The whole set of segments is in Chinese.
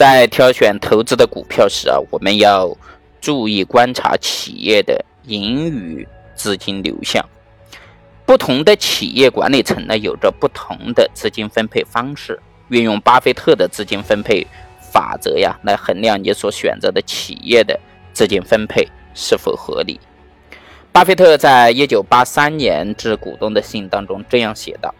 在挑选投资的股票时啊，我们要注意观察企业的盈余资金流向。不同的企业管理层呢，有着不同的资金分配方式。运用巴菲特的资金分配法则呀，来衡量你所选择的企业的资金分配是否合理。巴菲特在1983年致股东的信当中这样写道：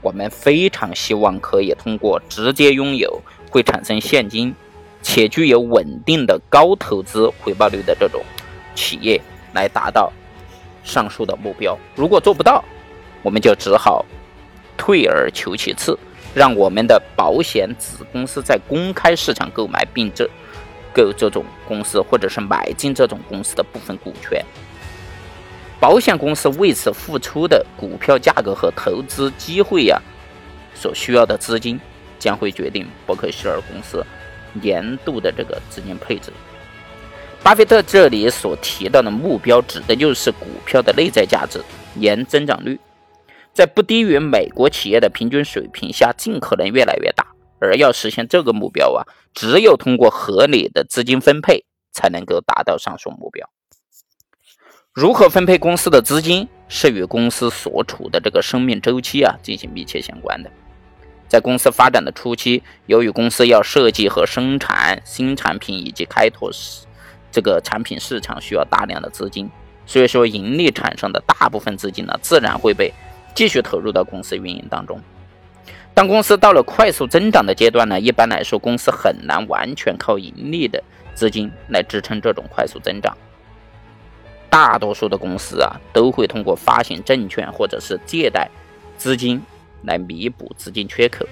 我们非常希望可以通过直接拥有会产生现金且具有稳定的高投资回报率的这种企业来达到上述的目标，如果做不到，我们就只好退而求其次，让我们的保险子公司在公开市场购买并购这种公司，或者是买进这种公司的部分股权。保险公司为此付出的股票价格和投资机会呀，所需要的资金将会决定伯克希尔公司年度的这个资金配置。巴菲特这里所提到的目标指的就是股票的内在价值年增长率在不低于美国企业的平均水平下尽可能越来越大，而要实现这个目标啊，只有通过合理的资金分配才能够达到上述目标。如何分配公司的资金是与公司所处的这个生命周期啊进行密切相关的。在公司发展的初期，由于公司要设计和生产新产品以及开拓这个产品市场需要大量的资金，所以说盈利产生的大部分资金呢，自然会被继续投入到公司运营当中。当公司到了快速增长的阶段呢，一般来说公司很难完全靠盈利的资金来支撑这种快速增长。大多数的公司啊，都会通过发行证券或者是借贷资金来弥补资金缺口。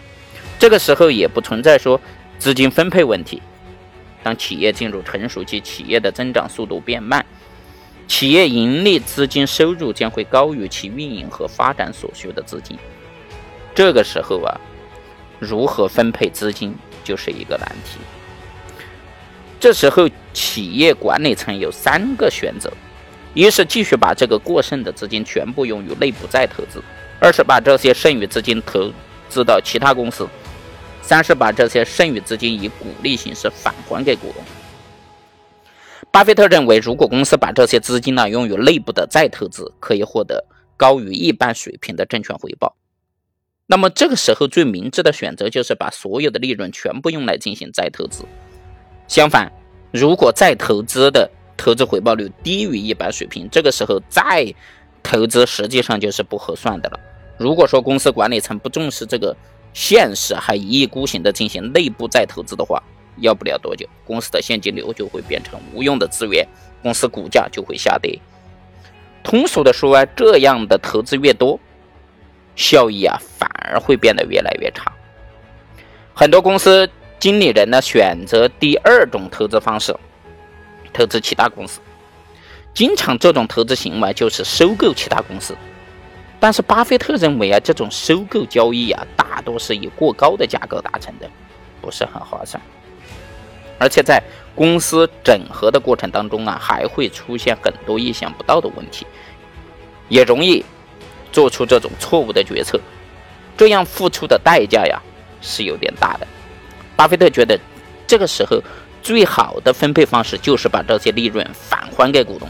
这个时候也不存在说资金分配问题。当企业进入成熟期，企业的增长速度变慢，企业盈利资金收入将会高于其运营和发展所需的资金。这个时候啊，如何分配资金就是一个难题。这时候企业管理层有三个选择：一是继续把这个过剩的资金全部用于内部再投资；二是把这些剩余资金投资到其他公司；三是把这些剩余资金以股利形式返还给股东。巴菲特认为，如果公司把这些资金呢用于内部的再投资，可以获得高于一般水平的证券回报。那么这个时候最明智的选择就是把所有的利润全部用来进行再投资。相反，如果再投资的投资回报率低于一般水平，这个时候再投资实际上就是不合算的了。如果说公司管理层不重视这个现实，还一意孤行的进行内部再投资的话，要不了多久，公司的现金流就会变成无用的资源，公司股价就会下跌。通俗的说啊，这样的投资越多，效益啊反而会变得越来越差。很多公司经理人呢选择第二种投资方式，投资其他公司。经常这种投资行为就是收购其他公司。但是巴菲特认为啊，这种收购交易啊，大多是以过高的价格达成的，不是很划算。而且在公司整合的过程当中啊，还会出现很多意想不到的问题，也容易做出这种错误的决策，这样付出的代价呀是有点大的。巴菲特觉得，这个时候最好的分配方式就是把这些利润返还给股东。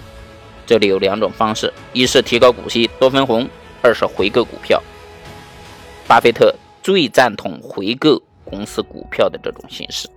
这里有两种方式，一是提高股息多分红，二是回购股票。巴菲特最赞同回购公司股票的这种形式。